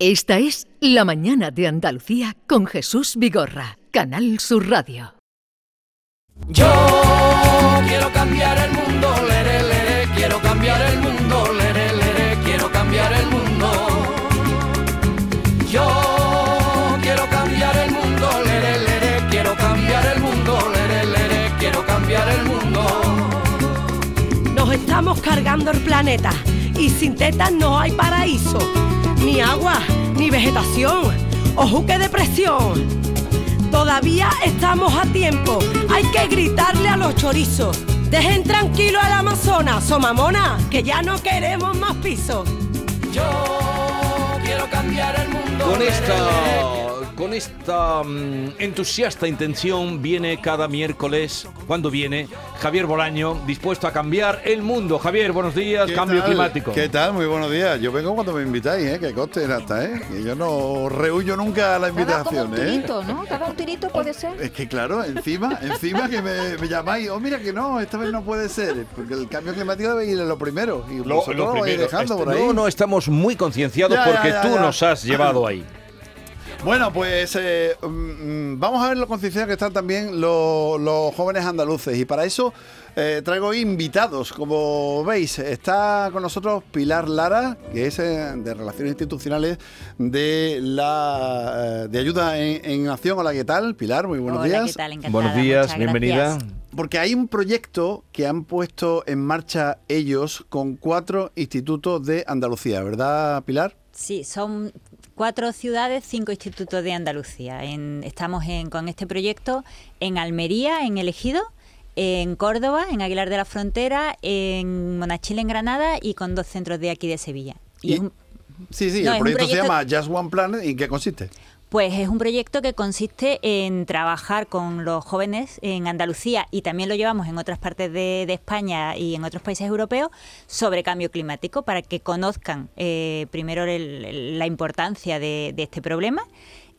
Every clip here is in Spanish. Esta es La Mañana de Andalucía con Jesús Vigorra, Canal Sur Radio. Yo quiero cambiar el mundo, lere, lere, quiero cambiar el mundo, lere, lere, quiero cambiar el mundo. Yo quiero cambiar el mundo, lere, lere, quiero cambiar el mundo, lere, lere, quiero cambiar el mundo. Nos estamos cargando el planeta y sin tetas no hay paraíso. Ni agua, ni vegetación, ojo que depresión. Todavía estamos a tiempo, hay que gritarle a los chorizos. Dejen tranquilo al Amazonas, somamona, que ya no queremos más pisos. Yo quiero cambiar el mundo. Con esta entusiasta intención viene cada miércoles, cuando viene, Javier Bolaño, dispuesto a cambiar el mundo. Javier, buenos días, cambio climático. ¿Qué tal? Muy buenos días. Yo vengo cuando me invitáis, que conste hasta, que yo no rehuyo nunca a la invitación. Cada un tirito, ¿no? Cada un tirito puede ser. Es que claro, encima que me llamáis, mira que no, esta vez no puede ser, porque el cambio climático debe ir en lo primero. Y vosotros lo vais dejando por ahí. No, estamos muy concienciados porque tú nos has llevado ahí. Bueno, pues vamos a ver lo concienciados que están también los jóvenes andaluces. Y para eso traigo invitados. Como veis, está con nosotros Pilar Lara, que es de Relaciones Institucionales de Ayuda en Acción. Hola, ¿qué tal? Pilar, muy buenos días. Hola, ¿qué tal? Encantada. Buenos días, bienvenida. Gracias. Porque hay un proyecto que han puesto en marcha ellos con 4 institutos de Andalucía, ¿verdad, Pilar? Sí, son 4 ciudades, 5 institutos de Andalucía. Estamos con este proyecto en Almería, en El Ejido, en Córdoba, en Aguilar de la Frontera, en Monachil, en Granada, y con 2 centros de aquí de Sevilla. El proyecto se llama Just One Planet. ¿Y en qué consiste? Pues es un proyecto que consiste en trabajar con los jóvenes en Andalucía, y también lo llevamos en otras partes de España y en otros países europeos, sobre cambio climático, para que conozcan primero la importancia de este problema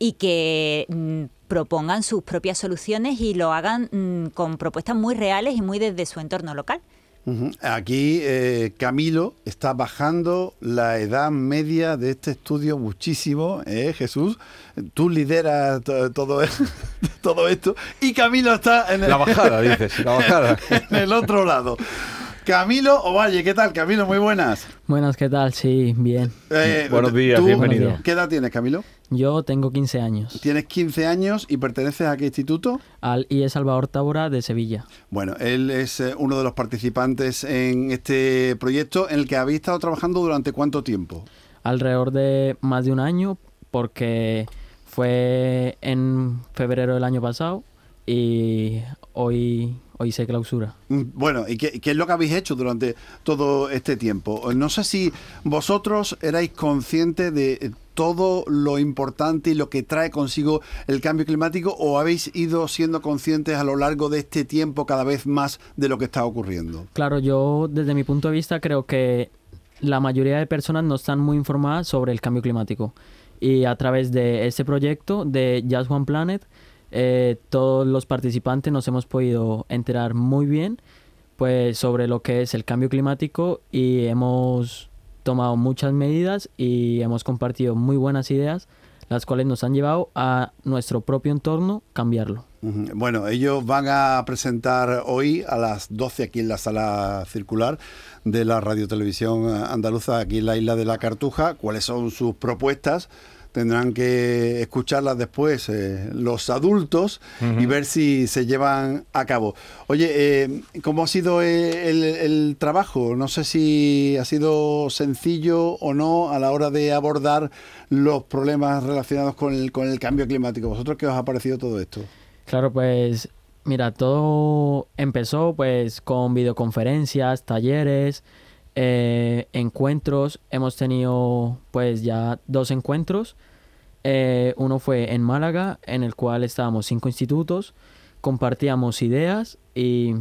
y que propongan sus propias soluciones y lo hagan con propuestas muy reales y muy desde su entorno local. Aquí Camilo está bajando la edad media de este estudio muchísimo, Jesús. Tú lideras todo esto y Camilo está en la bajada. En el otro lado. Camilo Ovalle, ¿qué tal, Camilo? Muy buenas. Buenas, ¿qué tal? Sí, bien. Buenos días, bienvenido. Buenos días. ¿Qué edad tienes, Camilo? Yo tengo 15 años. ¿Tienes 15 años y perteneces a qué instituto? Al IES Salvador Távora de Sevilla. Bueno, él es uno de los participantes en este proyecto, en el que habéis estado trabajando durante ¿cuánto tiempo? Alrededor de más de un año, porque fue en febrero del año pasado y hoy se clausura. Bueno, ¿y qué es lo que habéis hecho durante todo este tiempo? No sé si vosotros erais conscientes de todo lo importante y lo que trae consigo el cambio climático, o habéis ido siendo conscientes a lo largo de este tiempo cada vez más de lo que está ocurriendo. Claro, yo desde mi punto de vista creo que la mayoría de personas no están muy informadas sobre el cambio climático. Y a través de este proyecto de Just One Planet, todos los participantes nos hemos podido enterar muy bien, pues, sobre lo que es el cambio climático, y hemos tomado muchas medidas y hemos compartido muy buenas ideas, las cuales nos han llevado a nuestro propio entorno cambiarlo. Bueno, ellos van a presentar hoy a las 12 aquí en la sala circular de la Radiotelevisión Andaluza, aquí en la Isla de la Cartuja, cuáles son sus propuestas. Tendrán que escucharlas después los adultos y ver si se llevan a cabo. Oye, ¿cómo ha sido el trabajo? No sé si ha sido sencillo o no a la hora de abordar los problemas relacionados con el cambio climático. ¿Vosotros qué os ha parecido todo esto? Claro, pues mira, todo empezó pues con videoconferencias, talleres, encuentros. Hemos tenido pues ya 2 encuentros. Uno fue en Málaga, en el cual estábamos 5 institutos, compartíamos ideas y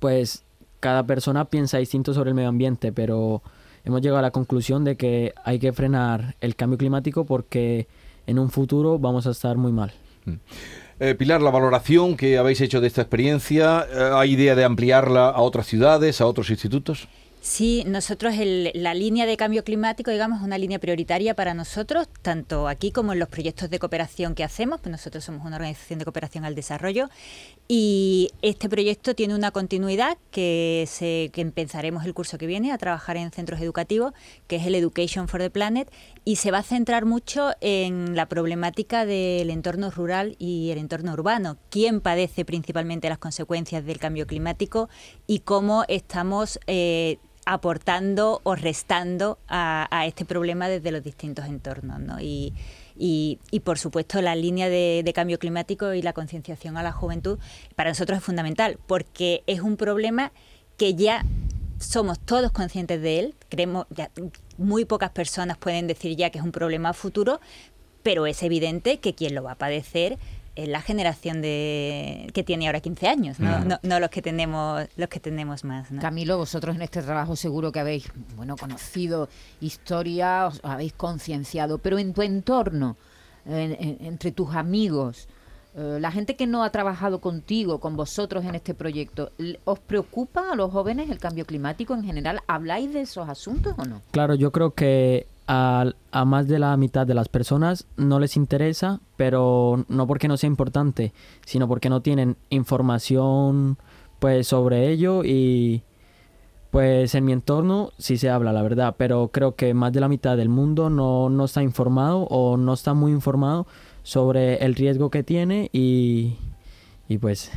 pues cada persona piensa distinto sobre el medio ambiente, pero hemos llegado a la conclusión de que hay que frenar el cambio climático porque en un futuro vamos a estar muy mal. Pilar, la valoración que habéis hecho de esta experiencia, ¿hay idea de ampliarla a otras ciudades, a otros institutos? Sí, nosotros la línea de cambio climático, digamos, es una línea prioritaria para nosotros, tanto aquí como en los proyectos de cooperación que hacemos, pues nosotros somos una organización de cooperación al desarrollo, y este proyecto tiene una continuidad que empezaremos el curso que viene a trabajar en centros educativos, que es el Education for the Planet, y se va a centrar mucho en la problemática del entorno rural y el entorno urbano, quién padece principalmente las consecuencias del cambio climático y cómo estamos aportando o restando a este problema desde los distintos entornos, ¿no? Y por supuesto la línea de cambio climático y la concienciación a la juventud para nosotros es fundamental, porque es un problema que ya somos todos conscientes de él, creemos ya, muy pocas personas pueden decir ya que es un problema futuro, pero es evidente que quien lo va a padecer es la generación que tiene ahora 15 años, ¿no? No los que tenemos más, ¿no? Camilo, vosotros en este trabajo seguro que habéis conocido historia, os habéis concienciado, pero en tu entorno, entre tus amigos, la gente que no ha trabajado contigo, con vosotros en este proyecto, ¿os preocupa a los jóvenes el cambio climático en general? ¿Habláis de esos asuntos o no? Claro, yo creo que a más de la mitad de las personas no les interesa, pero no porque no sea importante, sino porque no tienen información pues sobre ello, y pues en mi entorno sí se habla, la verdad, pero creo que más de la mitad del mundo no está informado o no está muy informado sobre el riesgo que tiene y pues...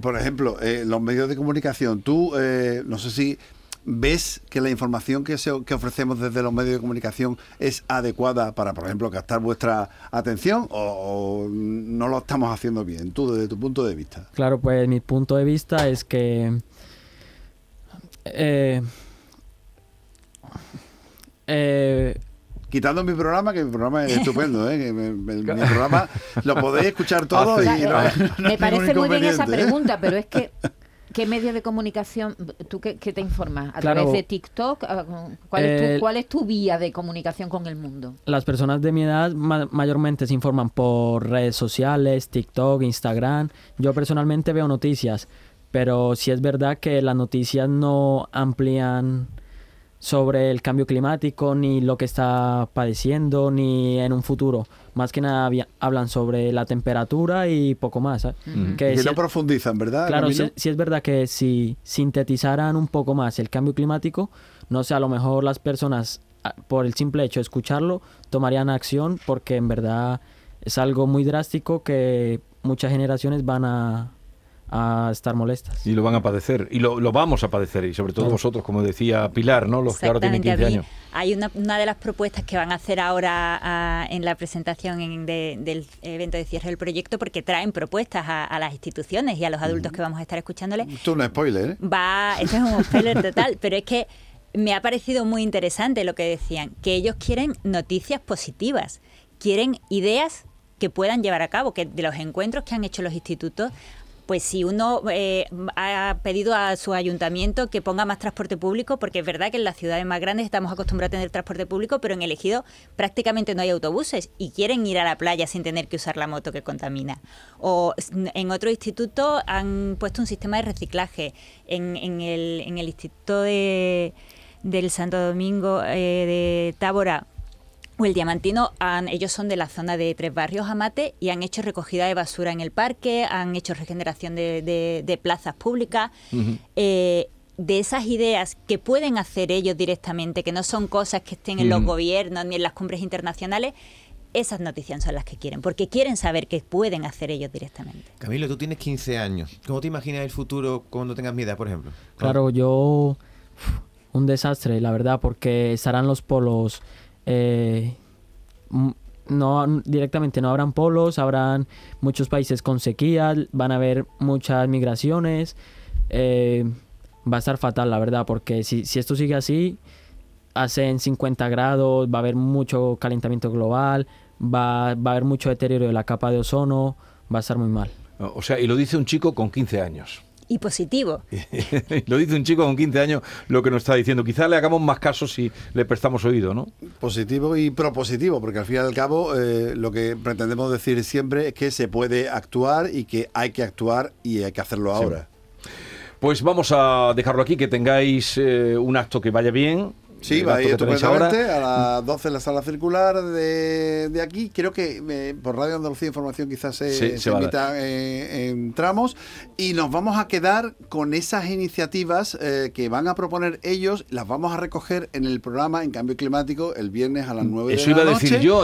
Por ejemplo, los medios de comunicación, tú no sé si... ¿Ves que la información que ofrecemos desde los medios de comunicación es adecuada para, por ejemplo, captar vuestra atención, o no lo estamos haciendo bien? Tú, desde tu punto de vista. Claro, pues mi punto de vista es que quitando mi programa, que mi programa es estupendo, ¿eh? Mi programa lo podéis escuchar todo. O sea, no me parece muy bien esa pregunta, pero es que... ¿Qué medios de comunicación? ¿Tú qué te informas? ¿A través de TikTok? ¿Cuál es tu vía de comunicación con el mundo? Las personas de mi edad mayormente se informan por redes sociales, TikTok, Instagram. Yo personalmente veo noticias, pero sí es verdad que las noticias no amplían sobre el cambio climático, ni lo que está padeciendo, ni en un futuro. Más que nada hablan sobre la temperatura y poco más, ¿eh? Que no profundizan, ¿verdad? Claro, sí es verdad que si sintetizaran un poco más el cambio climático, no sé, a lo mejor las personas, por el simple hecho de escucharlo, tomarían acción, porque en verdad es algo muy drástico que muchas generaciones van a estar molestas. Y lo van a padecer, y lo vamos a padecer, y sobre todo vosotros, como decía Pilar, ¿no? Los que ahora tienen 15 años. Hay una de las propuestas que van a hacer ahora en la presentación del evento de cierre del proyecto, porque traen propuestas a las instituciones y a los adultos que vamos a estar escuchándoles. Esto es un spoiler, ¿eh? Esto es un spoiler total, pero es que me ha parecido muy interesante lo que decían, que ellos quieren noticias positivas, quieren ideas que puedan llevar a cabo, que de los encuentros que han hecho los institutos, pues si uno ha pedido a su ayuntamiento que ponga más transporte público, porque es verdad que en las ciudades más grandes estamos acostumbrados a tener transporte público, pero en El Ejido prácticamente no hay autobuses y quieren ir a la playa sin tener que usar la moto que contamina. O en otro instituto han puesto un sistema de reciclaje. En el Instituto del Santo Domingo de Távora, o el Diamantino, ellos son de la zona de Tres Barrios, Amate, y han hecho recogida de basura en el parque, han hecho regeneración de plazas públicas. De esas ideas que pueden hacer ellos directamente, que no son cosas que estén en los gobiernos ni en las cumbres internacionales, esas noticias son las que quieren, porque quieren saber qué pueden hacer ellos directamente. Camilo, tú tienes 15 años. ¿Cómo te imaginas el futuro cuando tengas mi edad, por ejemplo? Claro, yo... un desastre, la verdad, porque estarán los polos... no directamente no habrán polos, habrán muchos países con sequía, van a haber muchas migraciones, va a estar fatal, la verdad, porque si esto sigue así, hacen 50 grados, va a haber mucho calentamiento global, va a haber mucho deterioro de la capa de ozono, va a estar muy mal. O sea, y lo dice un chico con 15 años. Y positivo. Lo dice un chico con 15 años lo que nos está diciendo. Quizás le hagamos más caso si le prestamos oído, ¿no? Positivo y propositivo, porque al fin y al cabo lo que pretendemos decir siempre es que se puede actuar y que hay que actuar y hay que hacerlo ahora. Sí. Pues vamos a dejarlo aquí, que tengáis un acto que vaya bien. Sí, va a ir estupendamente ahora. A las 12 en la sala circular de aquí. Creo que por Radio Andalucía Información quizás se emita en tramos. Y nos vamos a quedar con esas iniciativas que van a proponer ellos. Las vamos a recoger en el programa En Cambio Climático el viernes a las 9 de la noche. Eso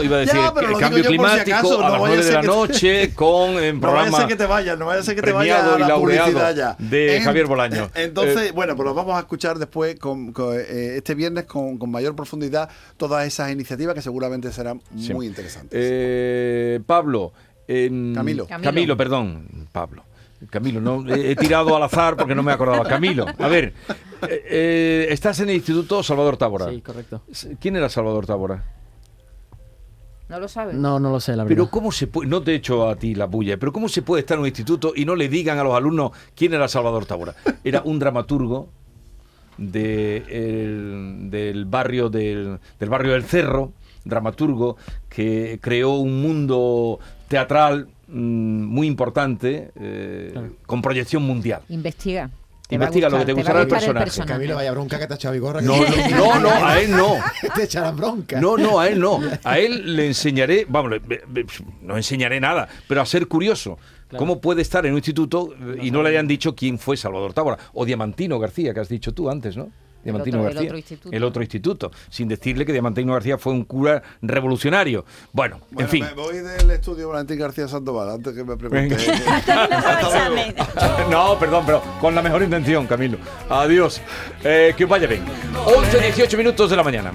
iba a decir el cambio climático si acaso, a las 9 de la noche con el programa. No vaya a ser que te vayas, a la publicidad ya. De Javier Bolaño. Entonces, bueno, pues los vamos a escuchar después con este viernes con mayor profundidad todas esas iniciativas que seguramente serán muy interesantes. Camilo, no he tirado al azar porque no me acordaba. Camilo, a ver, estás en el Instituto Salvador Távora. Sí, correcto. ¿Quién era Salvador Távora? ¿No lo sabes? No lo sé, la verdad. Pero cómo se puede, no te he hecho a ti la bulla, pero cómo se puede estar en un instituto y no le digan a los alumnos quién era Salvador Távora. Era un dramaturgo del barrio del Cerro, dramaturgo que creó un mundo teatral muy importante, con proyección mundial. Investiga lo que te gustará del personaje. Camilo, vaya bronca que te ha echado Vigorra. No, a él no. Te echarán bronca. No, a él no. A él le enseñaré, no enseñaré nada, pero a ser curioso. Claro. ¿Cómo puede estar en un instituto y no le hayan dicho quién fue Salvador Távora? O Diamantino García, que has dicho tú antes, ¿no? Diamantino García, el otro instituto, sin decirle que Diamantino García fue un cura revolucionario. Bueno, en fin. Me voy del estudio Valentín García Sandoval antes que me pregunte. No, perdón, pero con la mejor intención, Camilo. Adiós. Que vaya bien. 11:18 de la mañana.